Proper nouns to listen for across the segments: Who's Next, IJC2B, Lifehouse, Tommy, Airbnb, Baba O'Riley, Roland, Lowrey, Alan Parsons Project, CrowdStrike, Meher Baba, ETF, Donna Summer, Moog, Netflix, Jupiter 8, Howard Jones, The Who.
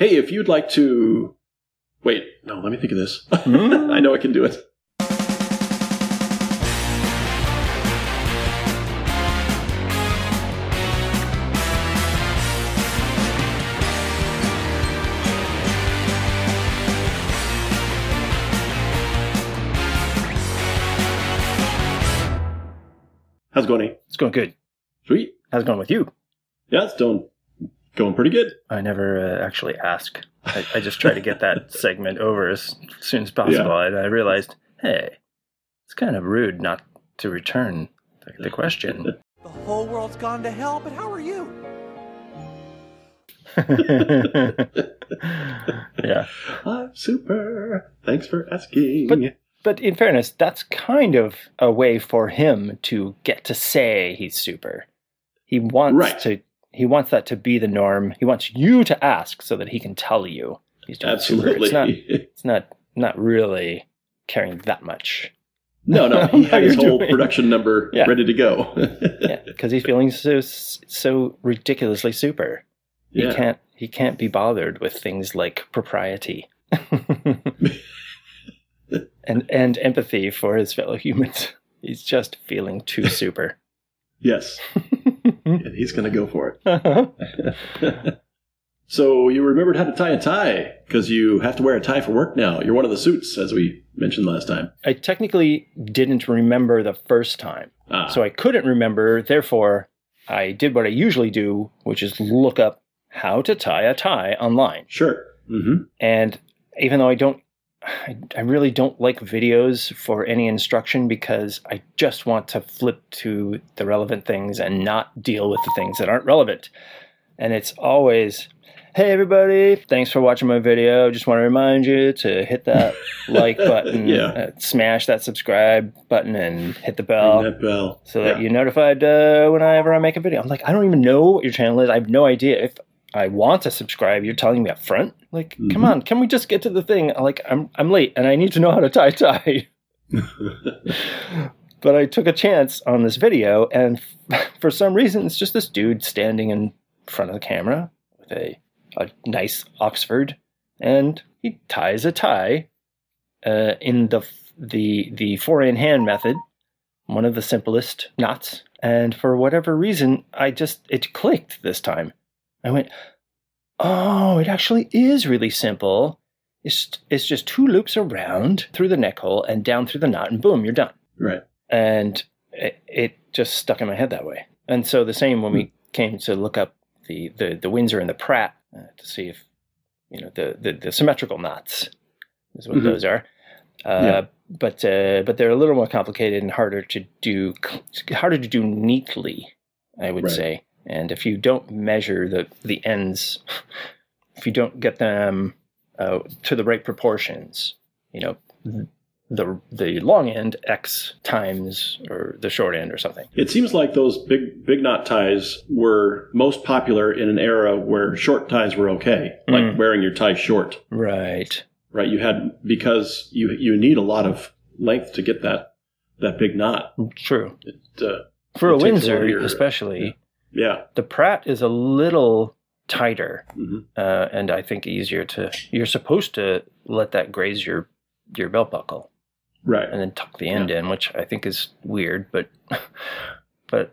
hey, if you'd like to... Wait, no, let me think of this. I know I can do it. How's it going, eh? It's going good. Sweet. How's it going with you? Yeah, it's going pretty good. I never actually ask. I just try to get that segment over as soon as possible. Yeah. And I realized, hey, it's kind of rude not to return the question. The whole world's gone to hell, but how are you? Yeah. I'm super. Thanks for asking. But in fairness, that's kind of a way for him to get to say he's super. He wants that to be the norm. He wants you to ask so that he can tell you he's doing absolutely super. It's not really caring that much. No, he had his whole production number ready to go. Yeah, because he's feeling so ridiculously super. Yeah. He can't be bothered with things like propriety. And empathy for his fellow humans. He's just feeling too super. Yes. And he's going to go for it. Uh-huh. So you remembered how to tie a tie, because you have to wear a tie for work now. You're one of the suits, as we mentioned last time. I technically didn't remember the first time. So I couldn't remember. Therefore, I did what I usually do, which is look up how to tie a tie online. Sure. Mm-hmm. And even though I really don't like videos for any instruction, because I just want to flip to the relevant things and not deal with the things that aren't relevant. And it's always, hey, everybody, thanks for watching my video. Just want to remind you to hit that like button, smash that subscribe button, and hit the bell. Ring that bell. So that you're notified whenever I make a video. I'm like, I don't even know what your channel is. I have no idea. If I want to subscribe, you're telling me up front? Like, mm-hmm. Come on, can we just get to the thing? Like, I'm late, and I need to know how to tie. But I took a chance on this video, and for some reason, it's just this dude standing in front of the camera with a nice Oxford, and he ties a tie in the four-in-hand method, one of the simplest knots. And for whatever reason, it clicked this time. I went, oh, it actually is really simple. It's just two loops around through the neck hole and down through the knot, and boom, you're done. Right. And it just stuck in my head that way. And so the same when we came to look up the Windsor and the Pratt to see if, the symmetrical knots is what those are. But they're a little more complicated and harder to do neatly, I would say. And if you don't measure the ends, if you don't get them to the right proportions, the long end X times or the short end or something. It seems like those big knot ties were most popular in an era where short ties were okay, like wearing your tie short. Right. Right. You had, because you need a lot of length to get that big knot. True. For a Windsor, especially. Yeah. The Pratt is a little tighter, and I think easier to... You're supposed to let that graze your belt buckle. Right. And then tuck the end in, which I think is weird, but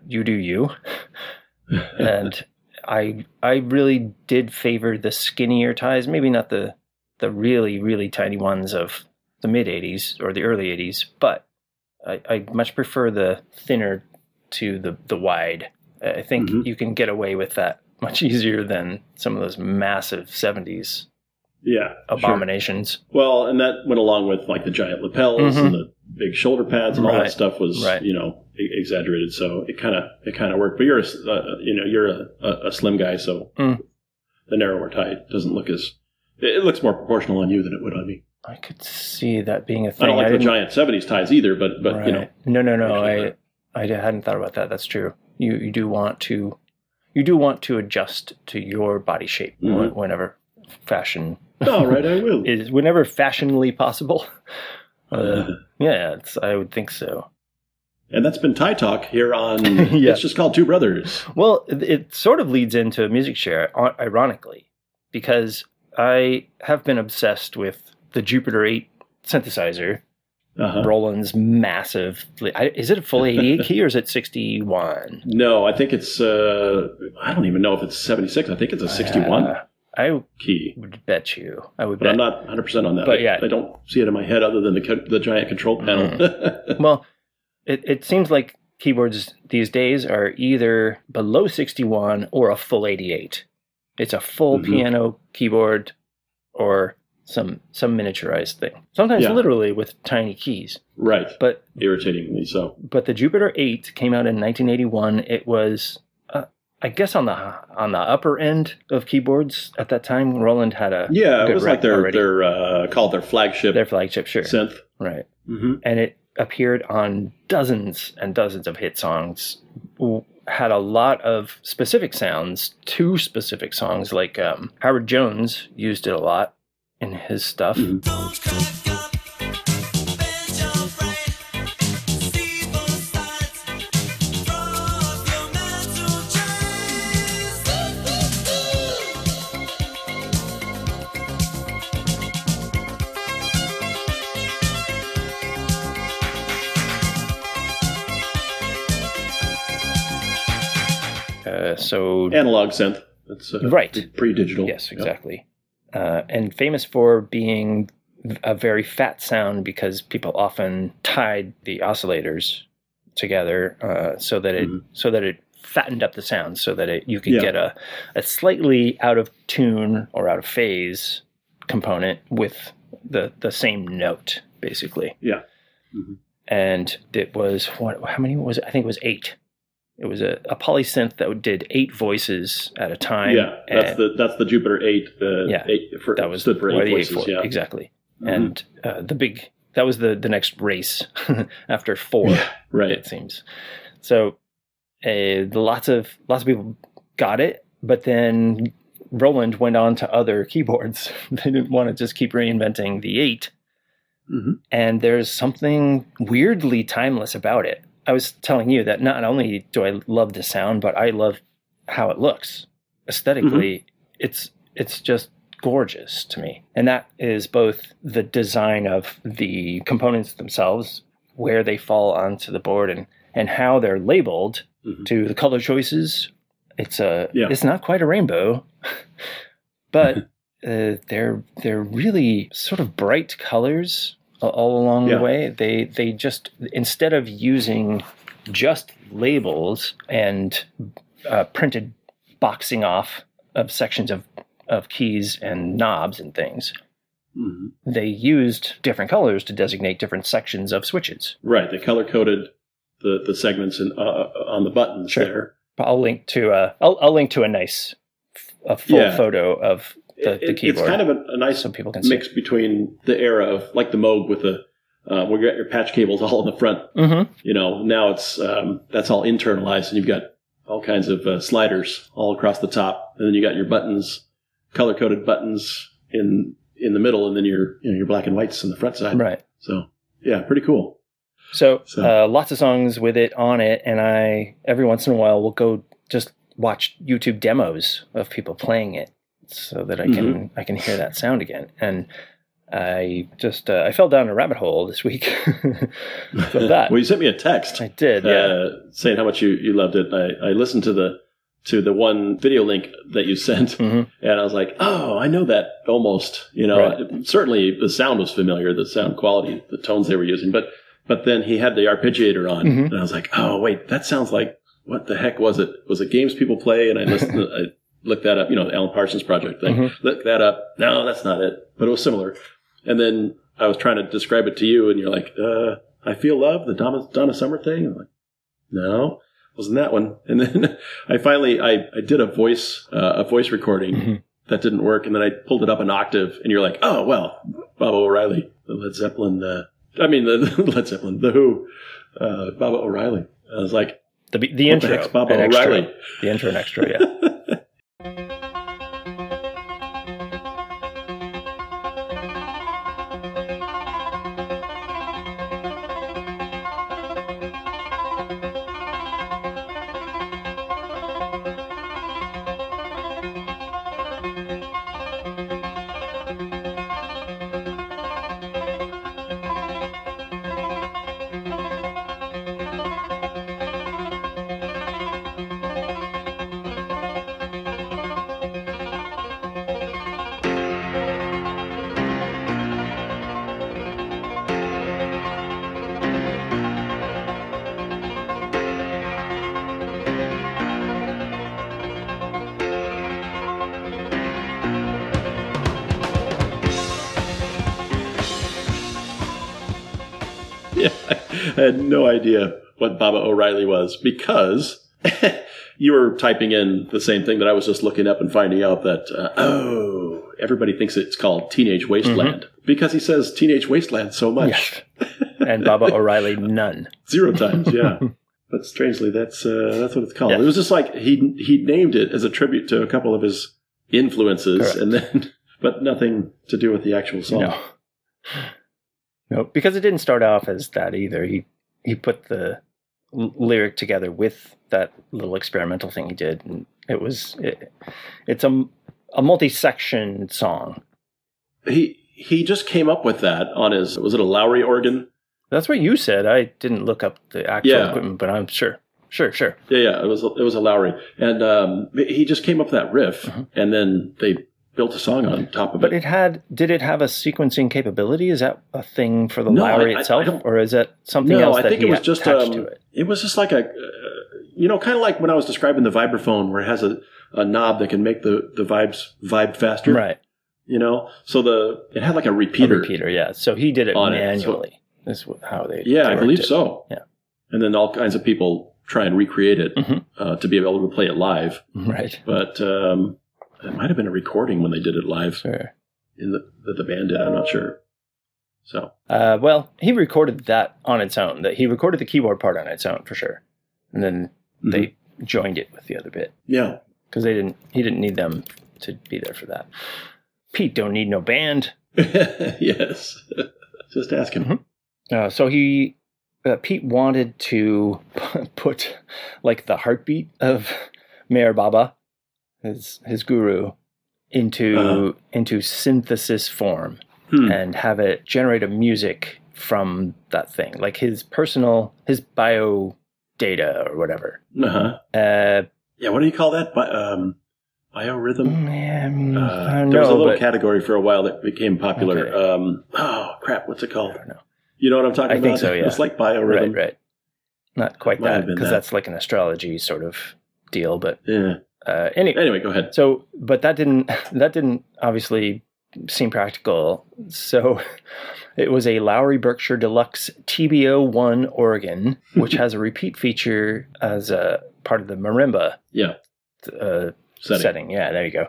you do you. And I really did favor the skinnier ties, maybe not the really, really tiny ones of the mid-'80s or the early 80s, but I much prefer the thinner to the wide. I think you can get away with that much easier than some of those massive 70s abominations. Sure. Well, and that went along with like the giant lapels and the big shoulder pads and all that stuff was, exaggerated. So it kind of worked. But you're a slim guy, so the narrower tie doesn't look as... It looks more proportional on you than it would on me. I could see that being a thing. I don't like the giant 70s ties either, but you know. No. I hadn't thought about that. That's true. You do want to adjust to your body shape whenever fashion. Oh, right, I will. Is whenever fashionably possible. I would think so. And that's been Tie Talk here on. It's just called Two Brothers. Well, it sort of leads into Music Share, ironically, because I have been obsessed with the Jupiter 8 synthesizer. Uh-huh. Roland's massive. Is it a full 88 key or is it 61? No, I think it's, I don't even know if it's 76. I think it's a 61 key. I would bet you. But I'm not 100% on that. But yeah. I don't see it in my head other than the giant control panel. Mm-hmm. Well, it seems like keyboards these days are either below 61 or a full 88. It's a full mm-hmm. piano keyboard or some miniaturized thing. Sometimes literally with tiny keys. Right. But irritatingly so. But the Jupiter 8 came out in 1981. It was, I guess, on the upper end of keyboards at that time. Roland had a it was like their flagship. Their flagship, sure. Synth. Right. Mm-hmm. And it appeared on dozens and dozens of hit songs. Had a lot of specific sounds to specific songs. Like Howard Jones used it a lot in his stuff. Mm-hmm. Don't crack up, bend your brain, see both sides, draw your mental chains. So analog synth. That's right. Pre-digital. Yes, exactly. Yep. And famous for being a very fat sound because people often tied the oscillators together so that it fattened up the sound so that you could get a slightly out of tune or out of phase component with the same note, basically. Yeah. Mm-hmm. And it was, how many was it? I think it was 8. It was a polysynth that did 8 voices at a time. Yeah, that's the Jupiter 8. That stood for 8 voices. 8-4, yeah. Exactly. Mm-hmm. And that was the next race after 4. Yeah, right. It seems. So lots of people got it, but then Roland went on to other keyboards. They didn't want to just keep reinventing the 8. Mm-hmm. And there's something weirdly timeless about it. I was telling you that not only do I love the sound, but I love how it looks. Aesthetically, mm-hmm. it's just gorgeous to me. And that is both the design of the components themselves, where they fall onto the board and how they're labeled mm-hmm. to the color choices. It's not quite a rainbow, but they're really sort of bright colors. All along the way, they just, instead of using just labels and printed boxing off of sections of keys and knobs and things, mm-hmm. they used different colors to designate different sections of switches. Right. They color coded the segments on the buttons there. I'll link to a nice full photo of. The keyboard. It's kind of a nice mix between the era of, like, the Moog with the where you got your patch cables all in the front. Mm-hmm. You know, now it's that's all internalized, and you've got all kinds of sliders all across the top, and then you got your buttons, color coded buttons in the middle, and then your black and whites on the front side. Right. So yeah, pretty cool. So lots of songs with it on it, and I every once in a while will go just watch YouTube demos of people playing it, so that I can mm-hmm. I can hear that sound again. And I just I fell down a rabbit hole this week. That. Well, you sent me a text. I did, saying how much you loved it. I listened to the one video link that you sent, mm-hmm. and I was like, oh, I know that almost. You know, right. Certainly the sound was familiar, the sound quality, the tones they were using. But then he had the arpeggiator on, mm-hmm. and I was like, oh, wait, that sounds like, what the heck was it? Was it games people play? And I listened. Look that up, you know, the Alan Parsons Project thing. Mm-hmm. Look that up. No, that's not it. But it was similar. And then I was trying to describe it to you, and you're like, I Feel Love, the Donna Summer thing. I'm like, no, wasn't that one. And then I finally, I did a voice recording mm-hmm. that didn't work. And then I pulled it up an octave, and you're like, oh, well, Baba O'Riley, The Who, Baba O'Riley. I was like, the intro. The heck's Baba O'Riley? Extra. The intro and extra, yeah. Yeah, I had no idea what Baba O'Riley was, because you were typing in the same thing that I was just looking up and finding out that, everybody thinks it's called Teenage Wasteland, because he says Teenage Wasteland so much. Yes. And Baba O'Riley, none. 0 times, yeah. But strangely, that's what it's called. Yeah. It was just like he named it as a tribute to a couple of his influences, and then, but nothing to do with the actual song. No, because it didn't start off as that either. He put the lyric together with that little experimental thing he did, and it was it's a multi-section song. He just came up with that on his, was it a Lowrey organ? That's what you said. I didn't look up the actual equipment, but I'm sure. Sure. Yeah, it was a Lowrey. And he just came up with that riff, and then they built a song on top of it. But did it have a sequencing capability? Is that a thing for the Lowrey itself? Or is that something else that he attached to it? It was just like a, kind of like when I was describing the vibraphone, where it has a knob that can make the vibes vibe faster. Right. So it had like a repeater. A repeater, yeah. So he did it manually. That's how they... Yeah, I believe so. Yeah. And then all kinds of people try and recreate it to be able to play it live. Right. But it might have been a recording when they did it live. Sure. That the band did, I'm not sure. So. Well, he recorded that on its own. He recorded the keyboard part on its own, for sure. And then they joined it with the other bit. Yeah. Because he didn't need them to be there for that. Pete don't need no band. Yes. Just ask him. So Pete wanted to put like the heartbeat of Meher Baba, his guru, into synthesis form and have it generate a music from that thing, like his bio data or whatever. What do you call that? Biorhythm? There was a little category for a while that became popular. Okay. What's it called? I don't know. You know what I'm talking about? I think so, yeah. It's like biorhythm. Right. Not quite that, because that's like an astrology sort of deal, but yeah. Anyway, go ahead. So, but that didn't obviously seem practical. So it was a Lowrey Berkshire Deluxe TBO 1 organ, which has a repeat feature as a part of the marimba setting. Yeah, there you go.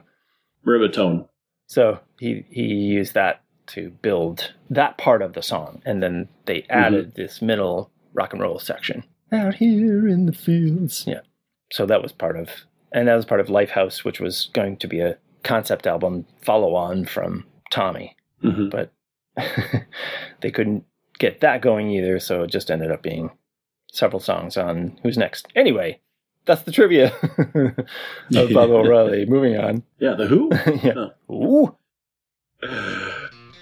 Marimba tone. So he used that to build that part of the song. And then they added this middle rock and roll section. Out here in the fields. Yeah. So that was part of Lifehouse, which was going to be a concept album follow on from Tommy. But they couldn't get that going either. So it just ended up being several songs on Who's Next. Anyway, that's the trivia of Baba O'Riley. Moving on. Yeah. The Who? Yeah. Ooh.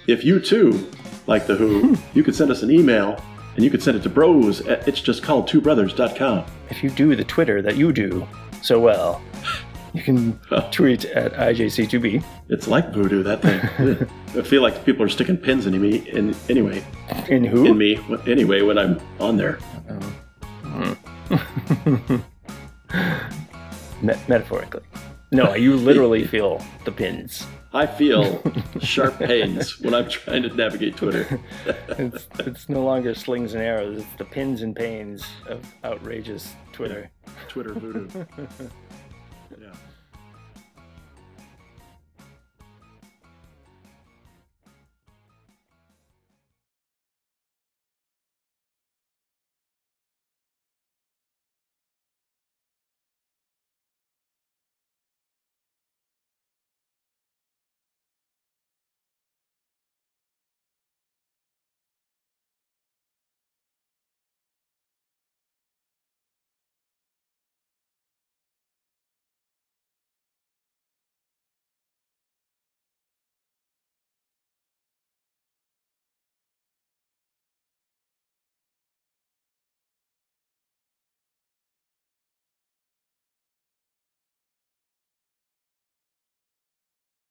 If you, too, like The Who, you could send us an email, and you could send it to bros@itsjustcalledtwobrothers.com. If you do the Twitter that you do so well, you can tweet at IJC2B. It's like voodoo, that thing. I feel like people are sticking pins in me anyway. In who? In me, anyway, when I'm on there. Metaphorically. No, you literally feel the pins. I feel sharp pains when I'm trying to navigate Twitter. It's no longer slings and arrows. It's the pins and pains of outrageous Twitter. Twitter voodoo.